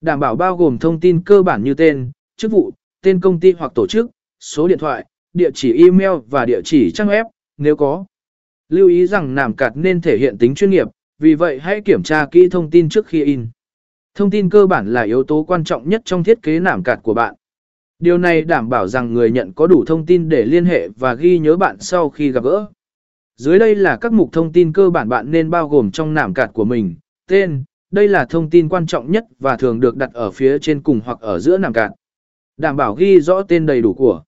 Đảm bảo bao gồm thông tin cơ bản như tên, chức vụ, tên công ty hoặc tổ chức, số điện thoại, địa chỉ email và địa chỉ trang web, nếu có. Lưu ý rằng Name Card nên thể hiện tính chuyên nghiệp, vì vậy hãy kiểm tra kỹ thông tin trước khi in. Thông tin cơ bản là yếu tố quan trọng nhất trong thiết kế Name Card của bạn. Điều này đảm bảo rằng người nhận có đủ thông tin để liên hệ và ghi nhớ bạn sau khi gặp gỡ. Dưới đây là các mục thông tin cơ bản bạn nên bao gồm trong Name Card của mình. Tên, đây là thông tin quan trọng nhất và thường được đặt ở phía trên cùng hoặc ở giữa Name Card. Đảm bảo ghi rõ tên đầy đủ của